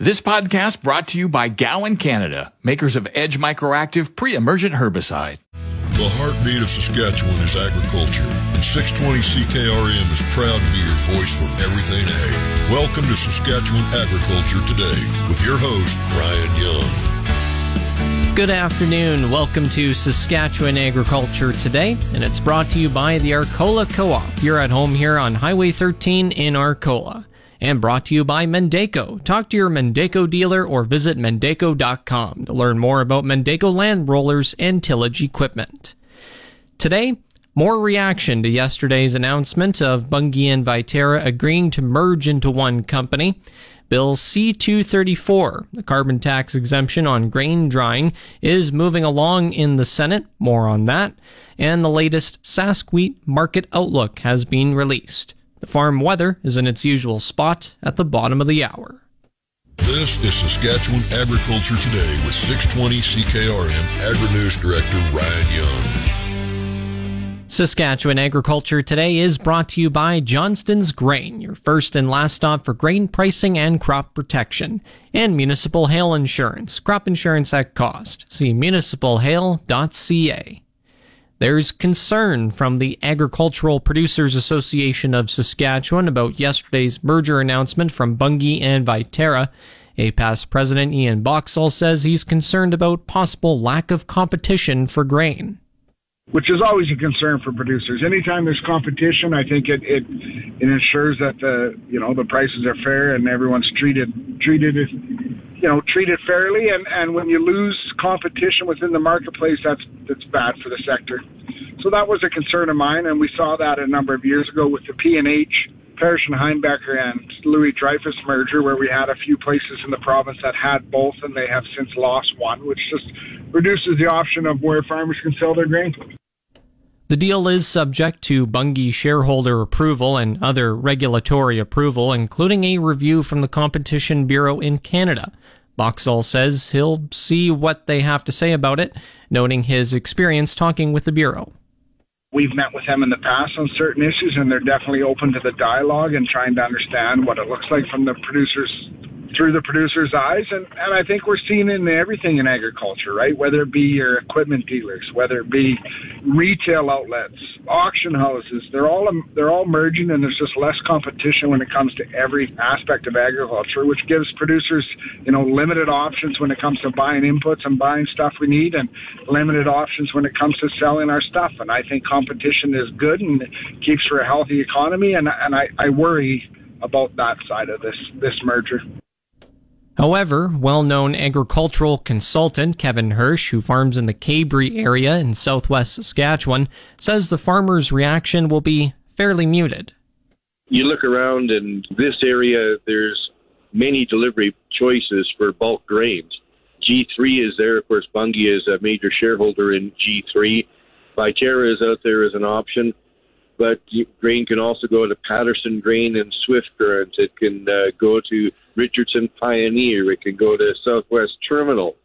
This podcast brought to you by Gowan Canada, makers of Edge Microactive Pre-Emergent Herbicide. The heartbeat of Saskatchewan is agriculture, and 620 CKRM is proud to be your voice for everything ag. Welcome to Saskatchewan Agriculture Today with your host, Ryan Young. Good afternoon. Welcome to Saskatchewan Agriculture Today, and it's brought to you by the Arcola Co-op. You're at home here on Highway 13 in Arcola. And brought to you by Mendeco. Talk to your Mendeco dealer or visit Mendeco.com to learn more about Mendeco land rollers and tillage equipment. Today, more reaction to yesterday's announcement of Bunge and Viterra agreeing to merge into one company. Bill C-234, the carbon tax exemption on grain drying, is moving along in the Senate. More on that. And the latest Sask Wheat Market Outlook has been released. The farm weather is in its usual spot at the bottom of the hour. This is Saskatchewan Agriculture Today with 620 CKRM Agri-News Director Ryan Young. Saskatchewan Agriculture Today is brought to you by Johnston's Grain, your first and last stop for grain pricing and crop protection, and Municipal Hail Insurance, crop insurance at cost. See municipalhail.ca. There's concern from the Agricultural Producers Association of Saskatchewan about yesterday's merger announcement from Bunge and Viterra. APAS President Ian Boxall says he's concerned about possible lack of competition for grain. Which is always a concern for producers. Anytime there's competition, I think it ensures that the prices are fair and everyone's treated fairly, and when you lose competition within the marketplace, that's bad for the sector. So that was a concern of mine, and we saw that a number of years ago with the P&H, Parrish and Heinbecker and Louis Dreyfus merger, where we had a few places in the province that had both, and they have since lost one, which just reduces the option of where farmers can sell their grain. The deal is subject to Bunge shareholder approval and other regulatory approval, including a review from the Competition Bureau in Canada. Boxall says he'll see what they have to say about it, noting his experience talking with the Bureau. We've met with them in the past on certain issues, and they're definitely open to the dialogue and trying to understand what it looks like from the producers, through the producers' eyes. And I think we're seeing in everything in agriculture, right? Whether it be your equipment dealers, whether it be retail outlets, auction houses, they're all merging, and there's just less competition when it comes to every aspect of agriculture, which gives producers, limited options when it comes to buying inputs and buying stuff we need, and limited options when it comes to selling our stuff. And I think competition is good and keeps for a healthy economy, and I worry about that side of this merger. However, well-known agricultural consultant Kevin Hirsch, who farms in the Cabri area in southwest Saskatchewan, says the farmers' reaction will be fairly muted. You look around in this area, there's many delivery choices for bulk grains. G3 is there. Of course, Bunge is a major shareholder in G3. Viterra is out there as an option. But grain can also go to Patterson Grain and Swift Current. It can go to Richardson Pioneer. It can go to Southwest Terminal.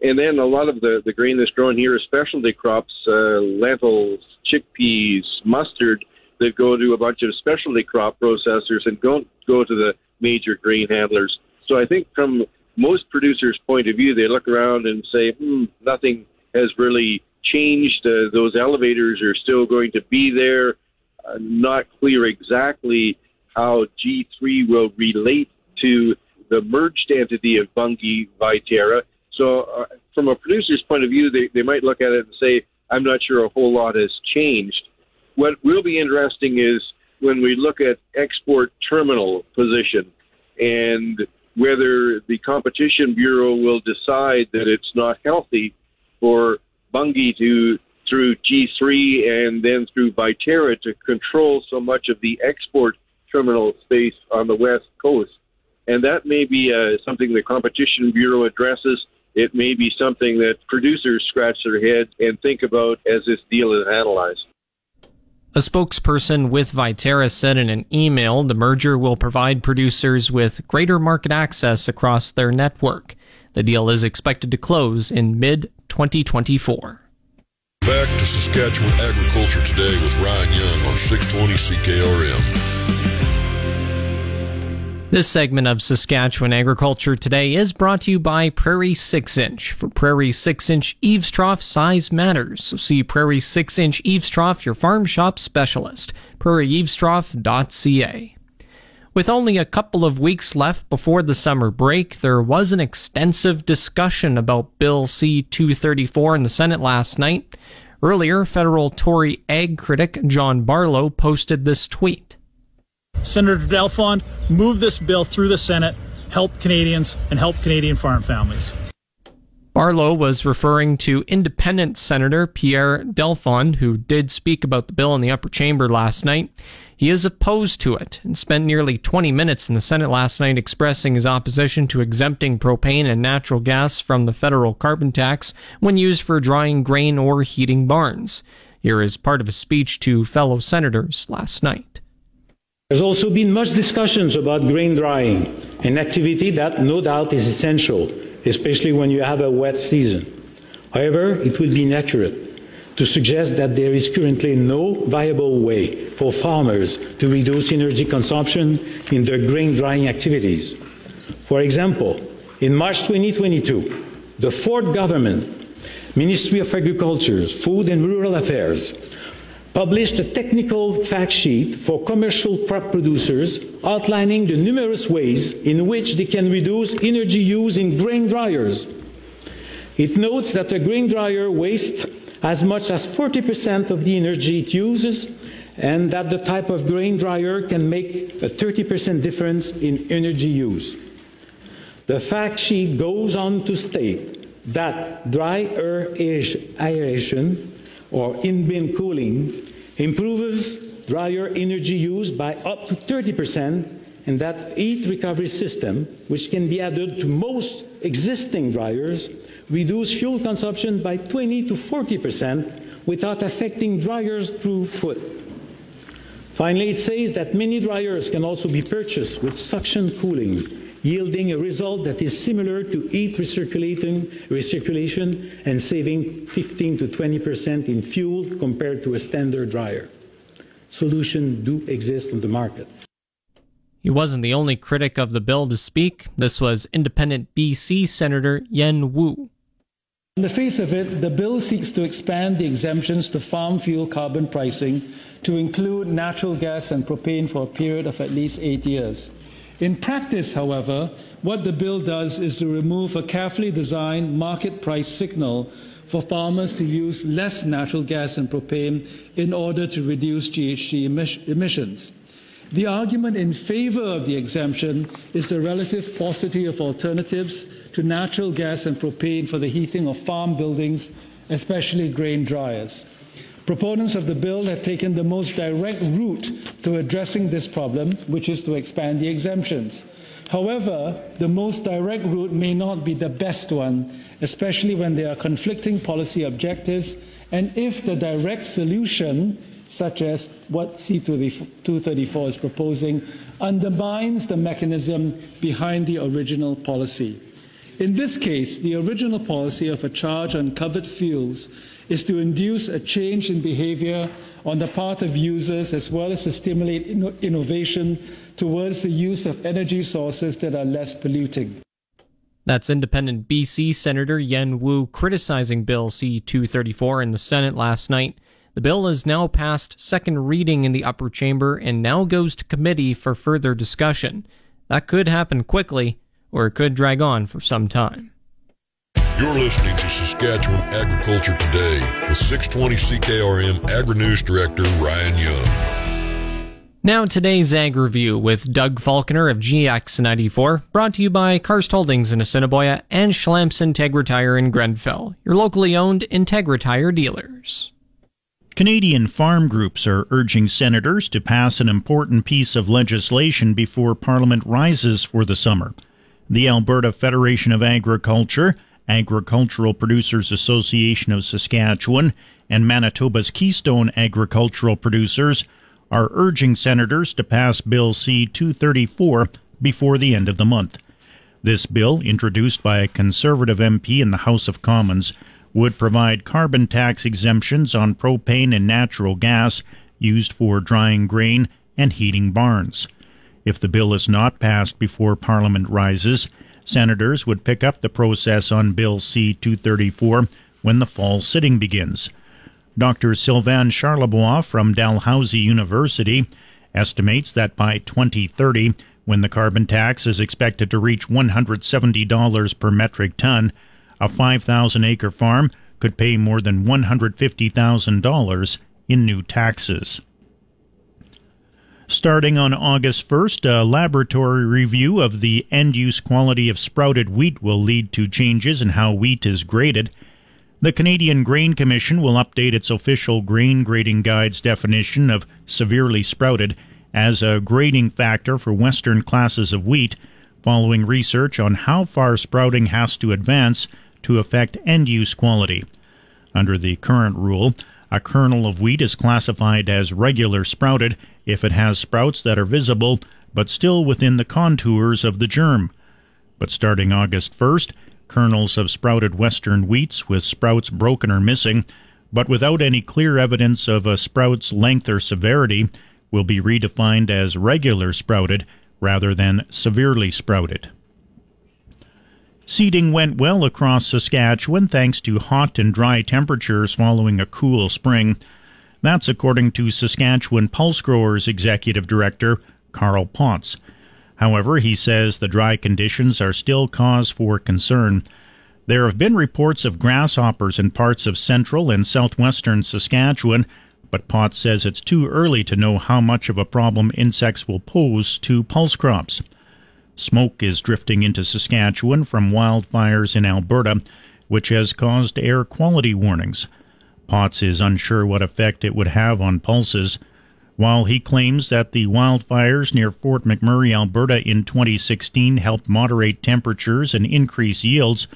And then a lot of the grain that's grown here is specialty crops, lentils, chickpeas, mustard, that go to a bunch of specialty crop processors and don't go to the major grain handlers. So I think from most producers' point of view, they look around and say, nothing has really changed. Those elevators are still going to be there. Not clear exactly how G3 will relate to the merged entity of Bunge Viterra. So from a producer's point of view, they might look at it and say, I'm not sure a whole lot has changed. What will be interesting is when we look at export terminal position and whether the Competition Bureau will decide that it's not healthy for Bunge to, through G3 and then through Viterra, to control so much of the export terminal space on the West Coast. And that may be something the Competition Bureau addresses it may be something that producers scratch their heads and think about as this deal is analyzed. A spokesperson with Viterra said in an email the merger will provide producers with greater market access across their network. The deal is expected to close in mid-2024. Back to Saskatchewan Agriculture Today with Ryan Young on 620 CKRM. This segment of Saskatchewan Agriculture Today is brought to you by Prairie 6-inch. For Prairie 6-inch eaves trough, size matters. So see Prairie 6-inch eaves trough, your farm shop specialist. prairieeavestrough.ca. With only a couple of weeks left before the summer break, there was an extensive discussion about Bill C-234 in the Senate last night. Earlier, federal Tory ag critic John Barlow posted this tweet. Senator Delphond, move this bill through the Senate, help Canadians and help Canadian farm families. Barlow was referring to Independent Senator Pierre Delphond, who did speak about the bill in the upper chamber last night. He is opposed to it and spent nearly 20 minutes in the Senate last night expressing his opposition to exempting propane and natural gas from the federal carbon tax when used for drying grain or heating barns. Here is part of his speech to fellow senators last night. There's also been much discussions about grain drying, an activity that no doubt is essential, especially when you have a wet season. However, it would be inaccurate to suggest that there is currently no viable way for farmers to reduce energy consumption in their grain drying activities. For example, in March 2022, the Ford government, Ministry of Agriculture, Food and Rural Affairs, published a technical fact sheet for commercial crop producers outlining the numerous ways in which they can reduce energy use in grain dryers. It notes that a grain dryer wastes as much as 40% of the energy it uses, and that the type of grain dryer can make a 30% difference in energy use. The fact sheet goes on to state that dry aeration, or in-bin cooling, improves dryer energy use by up to 30%, and that heat recovery system, which can be added to most existing dryers, reduce fuel consumption by 20 to 40% without affecting dryers' throughput. Finally, it says that many dryers can also be purchased with suction cooling, yielding a result that is similar to heat recirculation and saving 15 to 20% in fuel compared to a standard dryer. Solutions do exist on the market. He wasn't the only critic of the bill to speak. This was Independent BC Senator Yen Wu. In the face of it, the bill seeks to expand the exemptions to farm fuel carbon pricing to include natural gas and propane for a period of at least 8 years. In practice, however, what the bill does is to remove a carefully designed market price signal for farmers to use less natural gas and propane in order to reduce GHG emissions. The argument in favor of the exemption is the relative paucity of alternatives to natural gas and propane for the heating of farm buildings, especially grain dryers. Proponents of the bill have taken the most direct route to addressing this problem, which is to expand the exemptions. However, the most direct route may not be the best one, especially when there are conflicting policy objectives, and if the direct solution, such as what C-234 is proposing, undermines the mechanism behind the original policy. In this case, the original policy of a charge on covered fuels is to induce a change in behavior on the part of users, as well as to stimulate innovation towards the use of energy sources that are less polluting. That's Independent BC Senator Yen Wu criticizing Bill C-234 in the Senate last night. The bill is now past second reading in the upper chamber and now goes to committee for further discussion. That could happen quickly, or it could drag on for some time. You're listening to Saskatchewan Agriculture Today with 620 CKRM Agri-News Director Ryan Young. Now today's Ag Review with Doug Falconer of GX94, brought to you by Karst Holdings in Assiniboia and Schlamps Integra Tire in Grenfell, your locally owned Integra Tire dealers. Canadian farm groups are urging senators to pass an important piece of legislation before Parliament rises for the summer. The Alberta Federation of Agriculture Agricultural Producers Association of Saskatchewan, and Manitoba's Keystone Agricultural Producers are urging senators to pass Bill C-234 before the end of the month. This bill, introduced by a Conservative MP in the House of Commons, would provide carbon tax exemptions on propane and natural gas used for drying grain and heating barns. If the bill is not passed before Parliament rises, senators would pick up the process on Bill C-234 when the fall sitting begins. Dr. Sylvain Charlebois from Dalhousie University estimates that by 2030, when the carbon tax is expected to reach $170 per metric ton, a 5,000-acre farm could pay more than $150,000 in new taxes. Starting on August 1st, a laboratory review of the end-use quality of sprouted wheat will lead to changes in how wheat is graded. The Canadian Grain Commission will update its official grain grading guide's definition of severely sprouted as a grading factor for Western classes of wheat, following research on how far sprouting has to advance to affect end-use quality. Under the current rule, a kernel of wheat is classified as regular sprouted if it has sprouts that are visible but still within the contours of the germ. But starting August 1st, kernels of sprouted Western wheats with sprouts broken or missing, but without any clear evidence of a sprout's length or severity, will be redefined as regular sprouted rather than severely sprouted. Seeding went well across Saskatchewan thanks to hot and dry temperatures following a cool spring. That's according to Saskatchewan Pulse Growers Executive Director Carl Potts. However, he says the dry conditions are still cause for concern. There have been reports of grasshoppers in parts of central and southwestern Saskatchewan, but Potts says it's too early to know how much of a problem insects will pose to pulse crops. Smoke is drifting into Saskatchewan from wildfires in Alberta, which has caused air quality warnings. Potts is unsure what effect it would have on pulses. While he claims that the wildfires near Fort McMurray, Alberta in 2016 helped moderate temperatures and increase yields,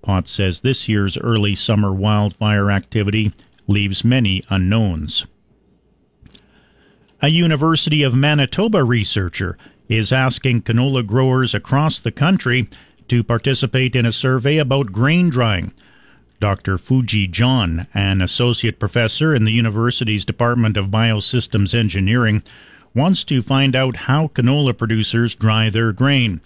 Potts says this year's early summer wildfire activity leaves many unknowns. A University of Manitoba researcher is asking canola growers across the country to participate in a survey about grain drying. Dr. Fuji John, an associate professor in the university's Department of Biosystems Engineering, wants to find out how canola producers dry their grain.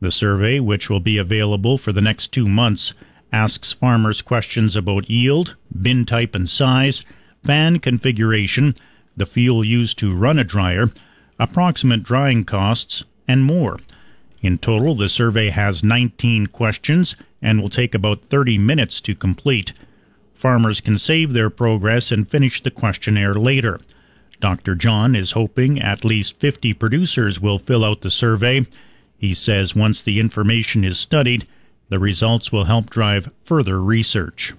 The survey, which will be available for the next 2 months, asks farmers questions about yield, bin type and size, fan configuration, the fuel used to run a dryer, approximate drying costs, and more. In total, the survey has 19 questions and will take about 30 minutes to complete. Farmers can save their progress and finish the questionnaire later. Dr. John is hoping at least 50 producers will fill out the survey. He says once the information is studied, the results will help drive further research.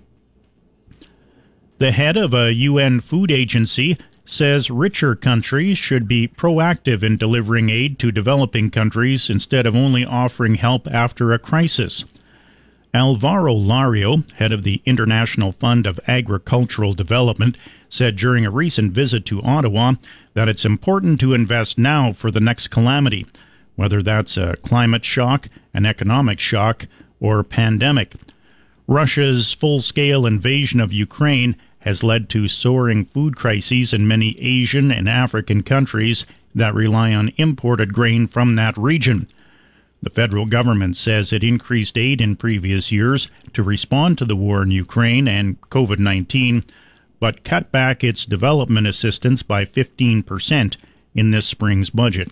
The head of a UN food agency says richer countries should be proactive in delivering aid to developing countries instead of only offering help after a crisis. Alvaro Lario, head of the International Fund of Agricultural Development, said during a recent visit to Ottawa that it's important to invest now for the next calamity, whether that's a climate shock, an economic shock, or pandemic. Russia's full-scale invasion of Ukraine has led to soaring food crises in many Asian and African countries that rely on imported grain from that region. The federal government says it increased aid in previous years to respond to the war in Ukraine and COVID-19, but cut back its development assistance by 15% in this spring's budget.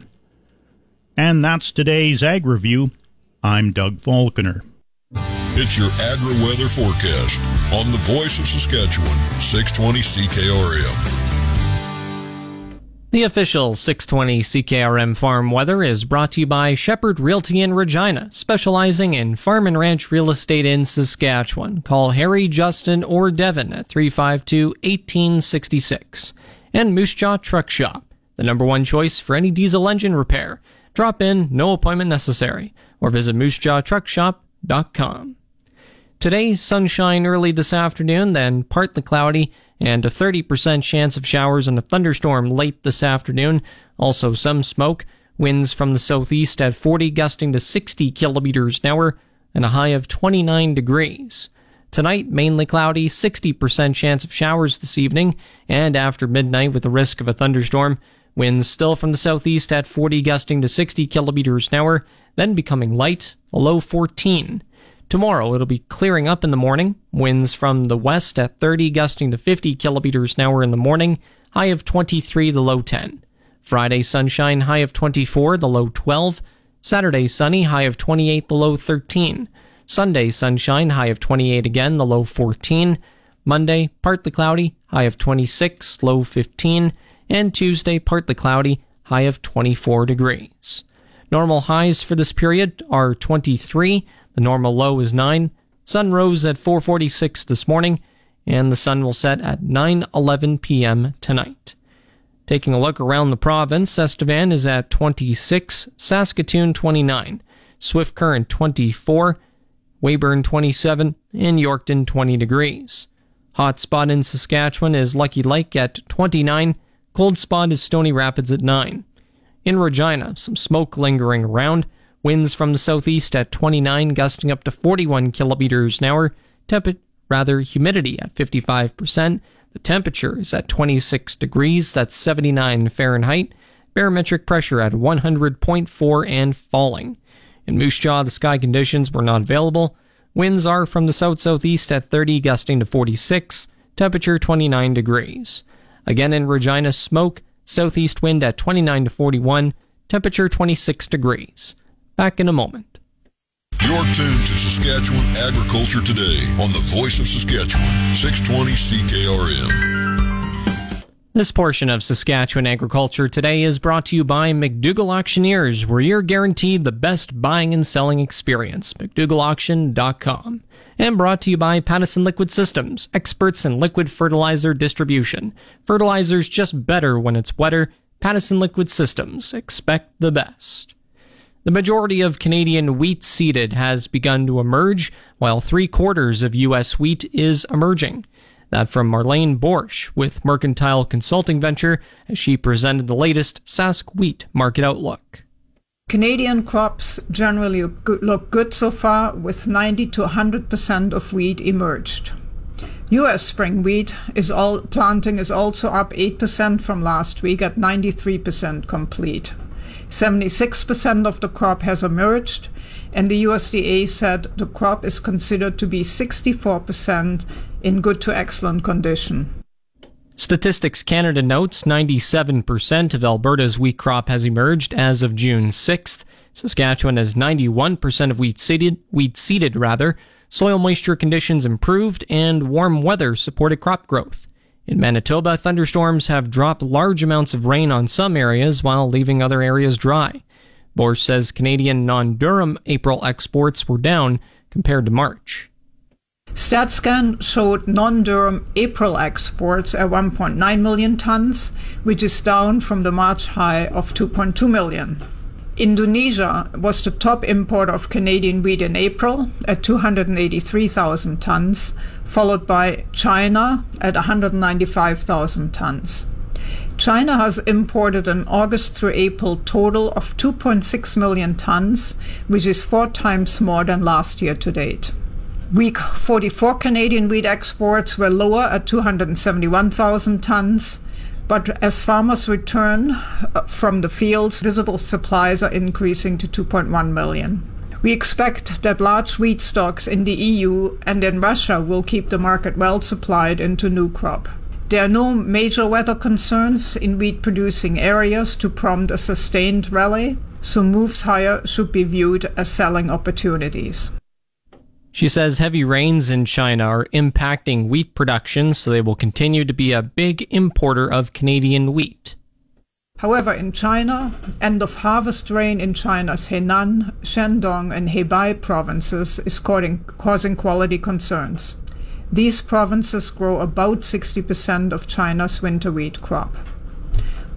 And that's today's Ag Review. I'm Doug Falconer. It's your agri-weather forecast on the Voice of Saskatchewan, 620 CKRM. The official 620 CKRM farm weather is brought to you by Shepherd Realty in Regina, specializing in farm and ranch real estate in Saskatchewan. Call Harry, Justin, or Devin at 352-1866. And Moose Jaw Truck Shop, the number one choice for any diesel engine repair. Drop in, no appointment necessary, or visit moosejawtruckshop.com. Today, sunshine early this afternoon, then partly cloudy, and a 30% chance of showers and a thunderstorm late this afternoon. Also some smoke, winds from the southeast at 40 gusting to 60 kilometers an hour, and a high of 29 degrees. Tonight, mainly cloudy, 60% chance of showers this evening, and after midnight with the risk of a thunderstorm. Winds still from the southeast at 40 gusting to 60 kilometers an hour, then becoming light, a low 14. Tomorrow, it'll be clearing up in the morning. Winds from the west at 30 gusting to 50 kilometers an hour in the morning, high of 23, the low 10. Friday, sunshine, high of 24, the low 12. Saturday, sunny, high of 28, the low 13. Sunday, sunshine, high of 28 again, the low 14. Monday, partly cloudy, high of 26, low 15. And Tuesday, partly cloudy, high of 24 degrees. Normal highs for this period are 23, the normal low is 9. Sun rose at 4:46 this morning, and the sun will set at 9:11 p.m. tonight. Taking a look around the province, Estevan is at 26, Saskatoon 29, Swift Current 24, Weyburn 27, and Yorkton 20 degrees. Hot spot in Saskatchewan is Lucky Lake at 29, cold spot is Stony Rapids at 9. In Regina, some smoke lingering around. Winds from the southeast at 29, gusting up to 41 kilometers an hour. Humidity at 55%. The temperature is at 26 degrees, that's 79 Fahrenheit. Barometric pressure at 100.4 and falling. In Moose Jaw, the sky conditions were not available. Winds are from the south-southeast at 30, gusting to 46. Temperature 29 degrees. Again in Regina, smoke, southeast wind at 29 to 41, temperature 26 degrees. Back in a moment. You're tuned to Saskatchewan Agriculture Today on the Voice of Saskatchewan, 620 CKRM. This portion of Saskatchewan Agriculture Today is brought to you by McDougall Auctioneers, where you're guaranteed the best buying and selling experience. McDougallAuction.com. And brought to you by Pattison Liquid Systems, experts in liquid fertilizer distribution. Fertilizer's just better when it's wetter. Pattison Liquid Systems, expect the best. The majority of Canadian wheat seeded has begun to emerge, while 3/4 of U.S. wheat is emerging. That from Marlene Boersch with Mercantile Consulting Venture, as she presented the latest Sask Wheat Market Outlook. Canadian crops generally look good so far, with 90 to 100% of wheat emerged. U.S. spring wheat planting is also up 8% from last week at 93% complete. 76% of the crop has emerged, and the USDA said the crop is considered to be 64% in good to excellent condition. Statistics Canada notes 97% of Alberta's wheat crop has emerged as of June 6th. Saskatchewan has 91% of wheat seeded. Soil moisture conditions improved and warm weather supported crop growth. In Manitoba, thunderstorms have dropped large amounts of rain on some areas while leaving other areas dry. Boersch says Canadian non-durum April exports were down compared to March. StatScan showed non-durum April exports at 1.9 million tons, which is down from the March high of 2.2 million. Indonesia was the top importer of Canadian wheat in April at 283,000 tons, followed by China at 195,000 tons. China has imported an August through April total of 2.6 million tons, which is 4 times more than last year to date. Week 44 Canadian wheat exports were lower at 271,000 tons, but as farmers return from the fields, visible supplies are increasing to 2.1 million. We expect that large wheat stocks in the EU and in Russia will keep the market well supplied into new crop. There are no major weather concerns in wheat producing areas to prompt a sustained rally, so moves higher should be viewed as selling opportunities. She says heavy rains in China are impacting wheat production, so they will continue to be a big importer of Canadian wheat. However, in China, end-of-harvest rain in China's Henan, Shandong, and Hebei provinces is causing quality concerns. These provinces grow about 60% of China's winter wheat crop.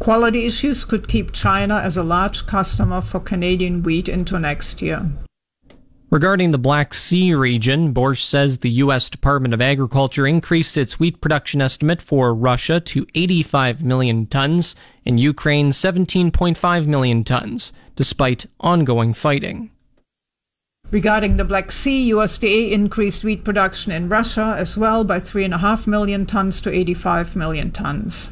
Quality issues could keep China as a large customer for Canadian wheat into next year. Regarding the Black Sea region, Boersch says the U.S. Department of Agriculture increased its wheat production estimate for Russia to 85 million tons and Ukraine 17.5 million tons, despite ongoing fighting. Regarding the Black Sea, USDA increased wheat production in Russia as well by 3.5 million tons to 85 million tons.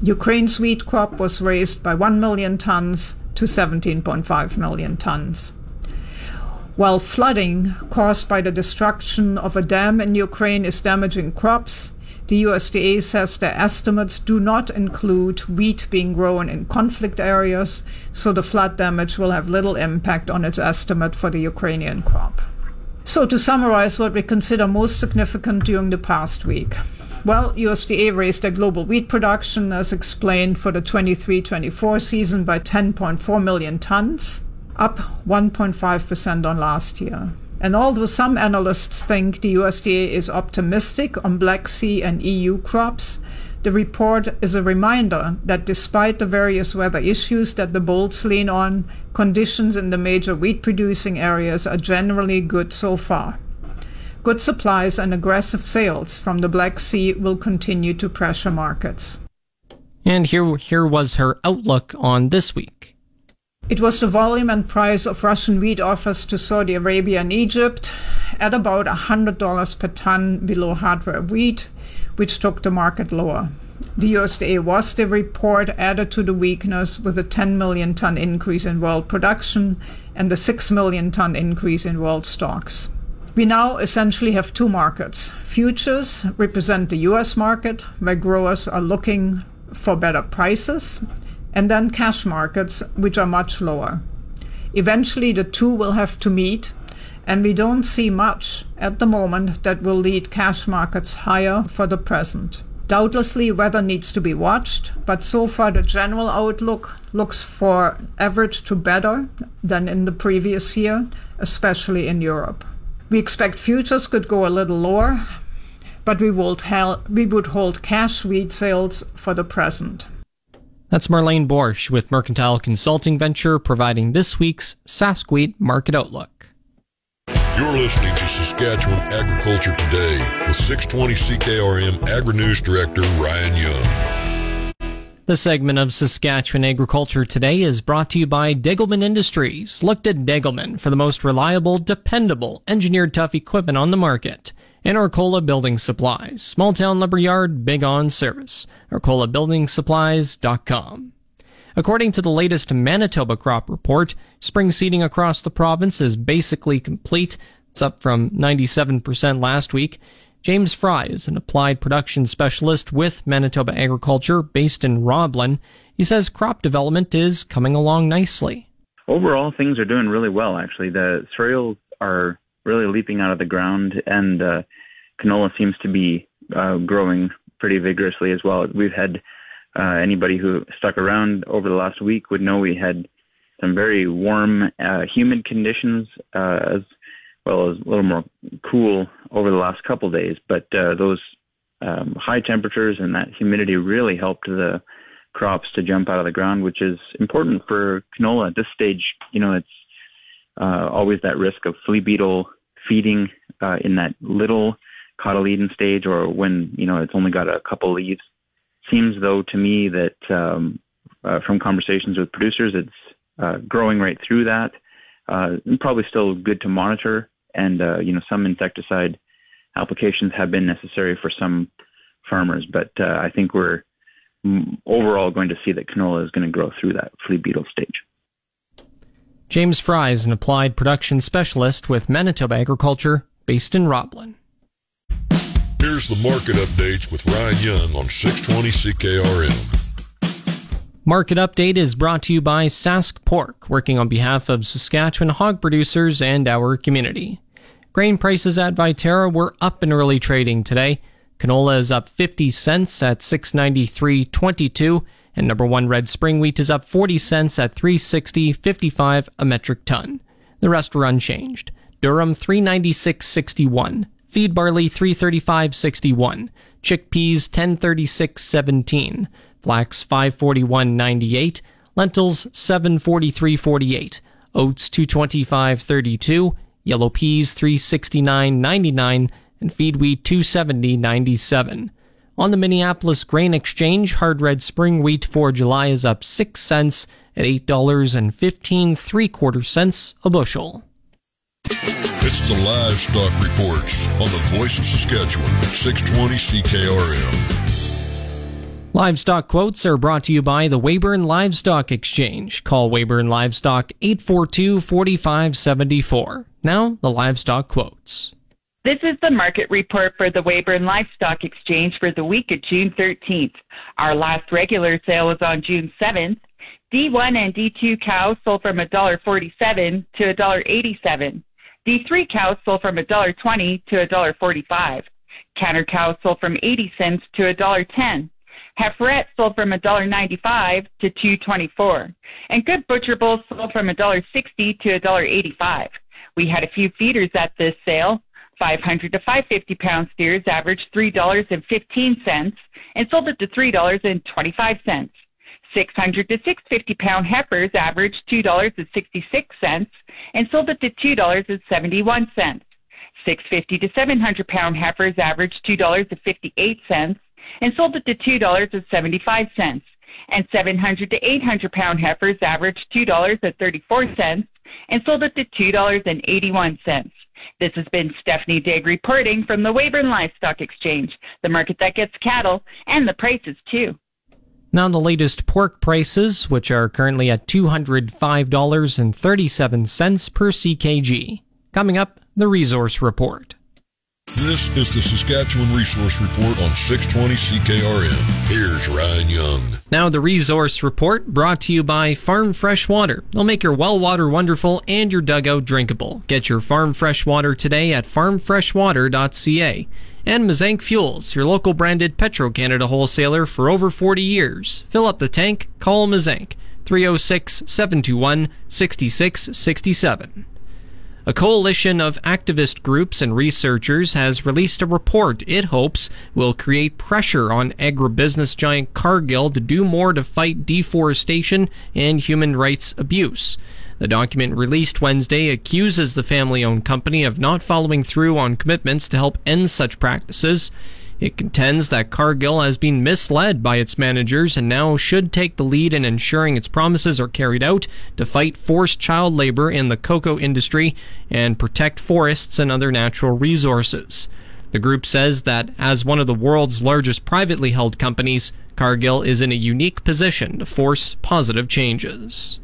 Ukraine's wheat crop was raised by 1 million tons to 17.5 million tons. While flooding caused by the destruction of a dam in Ukraine is damaging crops, the USDA says their estimates do not include wheat being grown in conflict areas, so the flood damage will have little impact on its estimate for the Ukrainian crop. So to summarize what we consider most significant during the past week. Well, USDA raised their global wheat production, as explained, for the 23-24 season by 10.4 million tons, up 1.5% on last year. And although some analysts think the USDA is optimistic on Black Sea and EU crops, the report is a reminder that despite the various weather issues that the bolts lean on, conditions in the major wheat-producing areas are generally good so far. Good supplies and aggressive sales from the Black Sea will continue to pressure markets. And here was her outlook on this week. It was the volume and price of Russian wheat offers to Saudi Arabia and Egypt at about $100 per ton below hardware wheat, which took the market lower. The USDA WASDE report added to the weakness with a 10 million ton increase in world production and a 6 million ton increase in world stocks. We now essentially have two markets. Futures represent the US market, where growers are looking for better prices, and then cash markets, which are much lower. Eventually, the two will have to meet, and we don't see much at the moment that will lead cash markets higher for the present. Doubtlessly, weather needs to be watched, but so far the general outlook looks for average to better than in the previous year, especially in Europe. We expect futures could go a little lower, but we would hold cash wheat sales for the present. That's Marlene Boersch with Mercantile Consulting Venture providing this week's Sask Wheat Market Outlook. You're listening to Saskatchewan Agriculture Today with 620 CKRM Agri-News Director Ryan Young. This segment of Saskatchewan Agriculture Today is brought to you by Degelman Industries. Look to Degelman for the most reliable, dependable, engineered tough equipment on the market. And Arcola Building Supplies, small town lumber yard, big on service. ArcolaBuildingSupplies.com. According to the latest Manitoba crop report, spring seeding across the province is basically complete. It's up from 97% last week. James Fry is an applied production specialist with Manitoba Agriculture based in Roblin. He says crop development is coming along nicely. Overall, things are doing really well, actually. The cereals are really leaping out of the ground, and canola seems to be growing pretty vigorously as well. We've had anybody who stuck around over the last week would know we had some very warm, humid conditions, as well as a little more cool over the last couple days. But those high temperatures and that humidity really helped the crops to jump out of the ground, which is important for canola at this stage. You know, it's always that risk of flea beetle feeding in that little cotyledon stage, or when, you know, it's only got a couple leaves. Seems, though, to me that from conversations with producers, it's growing right through that. Probably still good to monitor, and you know, some insecticide applications have been necessary for some farmers, but I think we're overall going to see that canola is going to grow through that flea beetle stage. James Fry is an applied production specialist with Manitoba Agriculture, based in Roblin. Here's the market updates with Ryan Young on 620 CKRM. Market Update is brought to you by Sask Pork, working on behalf of Saskatchewan hog producers and our community. Grain prices at Viterra were up in early trading today. Canola is up 50 cents at $693.22. And number one red spring wheat is up 40 cents at $360.55 a metric ton. The rest were unchanged. Durum $396.61, feed barley $335.61, chickpeas $1036.17, flax $541.98, lentils $743.48, oats $225.32, yellow peas $369.99, and feed wheat $270.97. On the Minneapolis Grain Exchange, hard red spring wheat for July is up 6 cents at $8.15 3/4 a bushel. It's the Livestock Reports on the Voice of Saskatchewan, 620 CKRM. Livestock Quotes are brought to you by the Weyburn Livestock Exchange. Call Weyburn Livestock 842-4574. Now, the Livestock Quotes. This is the market report for the Weyburn Livestock Exchange for the week of June 13th. Our last regular sale was on June 7th. D1 and D2 cows sold from $1.47 to $1.87. D3 cows sold from $1.20 to $1.45. Counter cows sold from 80 cents to $1.10. Heiferettes sold from $1.95 to $2.24. And good butcher bulls sold from $1.60 to $1.85. We had a few feeders at this sale. 500 to 550 pound steers averaged $3.15 and sold up to $3.25. 600 to 650 pound heifers averaged $2.66 and sold up to $2.71. 650 to 700 pound heifers averaged $2.58 and sold up to $2.75. And 700 to 800 pound heifers averaged $2.34 and sold up to $2.81. This has been Stephanie Digg reporting from the Weyburn Livestock Exchange, the market that gets cattle and the prices too. Now the latest pork prices, which are currently at $205.37 per CKG. Coming up, the Resource Report. This is the Saskatchewan Resource Report on 620 CKRM. Here's Ryan Young. Now the Resource Report brought to you by Farm Fresh Water. They'll make your well water wonderful and your dugout drinkable. Get your Farm Fresh Water today at farmfreshwater.ca. And Mazenk Fuels, your local branded Petro-Canada wholesaler for over 40 years. Fill up the tank, call Mazenk, 306-721-6667. A coalition of activist groups and researchers has released a report it hopes will create pressure on agribusiness giant Cargill to do more to fight deforestation and human rights abuse. The document released Wednesday accuses the family-owned company of not following through on commitments to help end such practices. It contends that Cargill has been misled by its managers and now should take the lead in ensuring its promises are carried out to fight forced child labor in the cocoa industry and protect forests and other natural resources. The group says that as one of the world's largest privately held companies, Cargill is in a unique position to force positive changes.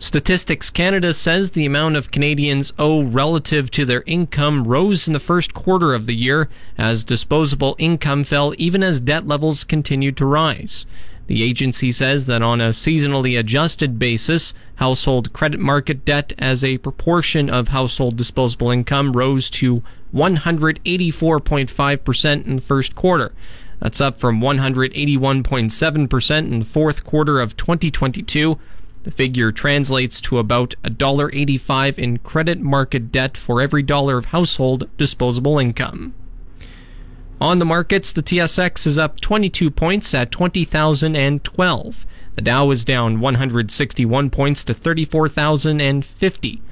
Statistics Canada says the amount of Canadians owe relative to their income rose in the first quarter of the year as disposable income fell even as debt levels continued to rise. The agency says that on a seasonally adjusted basis, household credit market debt as a proportion of household disposable income rose to 184.5% in the first quarter. That's up from 181.7% in the fourth quarter of 2022. The figure translates to about $1.85 in credit market debt for every dollar of household disposable income. On the markets, the TSX is up 22 points at 20,012. The Dow is down 161 points to 34,050.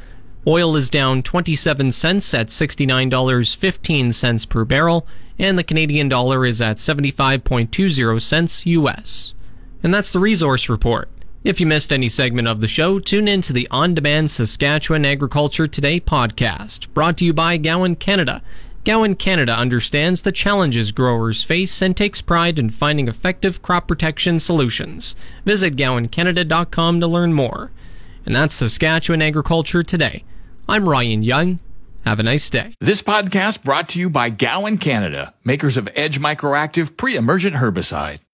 Oil is down 27 cents at $69.15 per barrel, and the Canadian dollar is at 75.20 cents US. And that's the Resource Report. If you missed any segment of the show, tune in to the on-demand Saskatchewan Agriculture Today podcast, brought to you by Gowan Canada. Gowan Canada understands the challenges growers face and takes pride in finding effective crop protection solutions. Visit GowanCanada.com to learn more. And that's Saskatchewan Agriculture Today. I'm Ryan Young. Have a nice day. This podcast brought to you by Gowan Canada, makers of Edge Microactive Pre-Emergent Herbicide.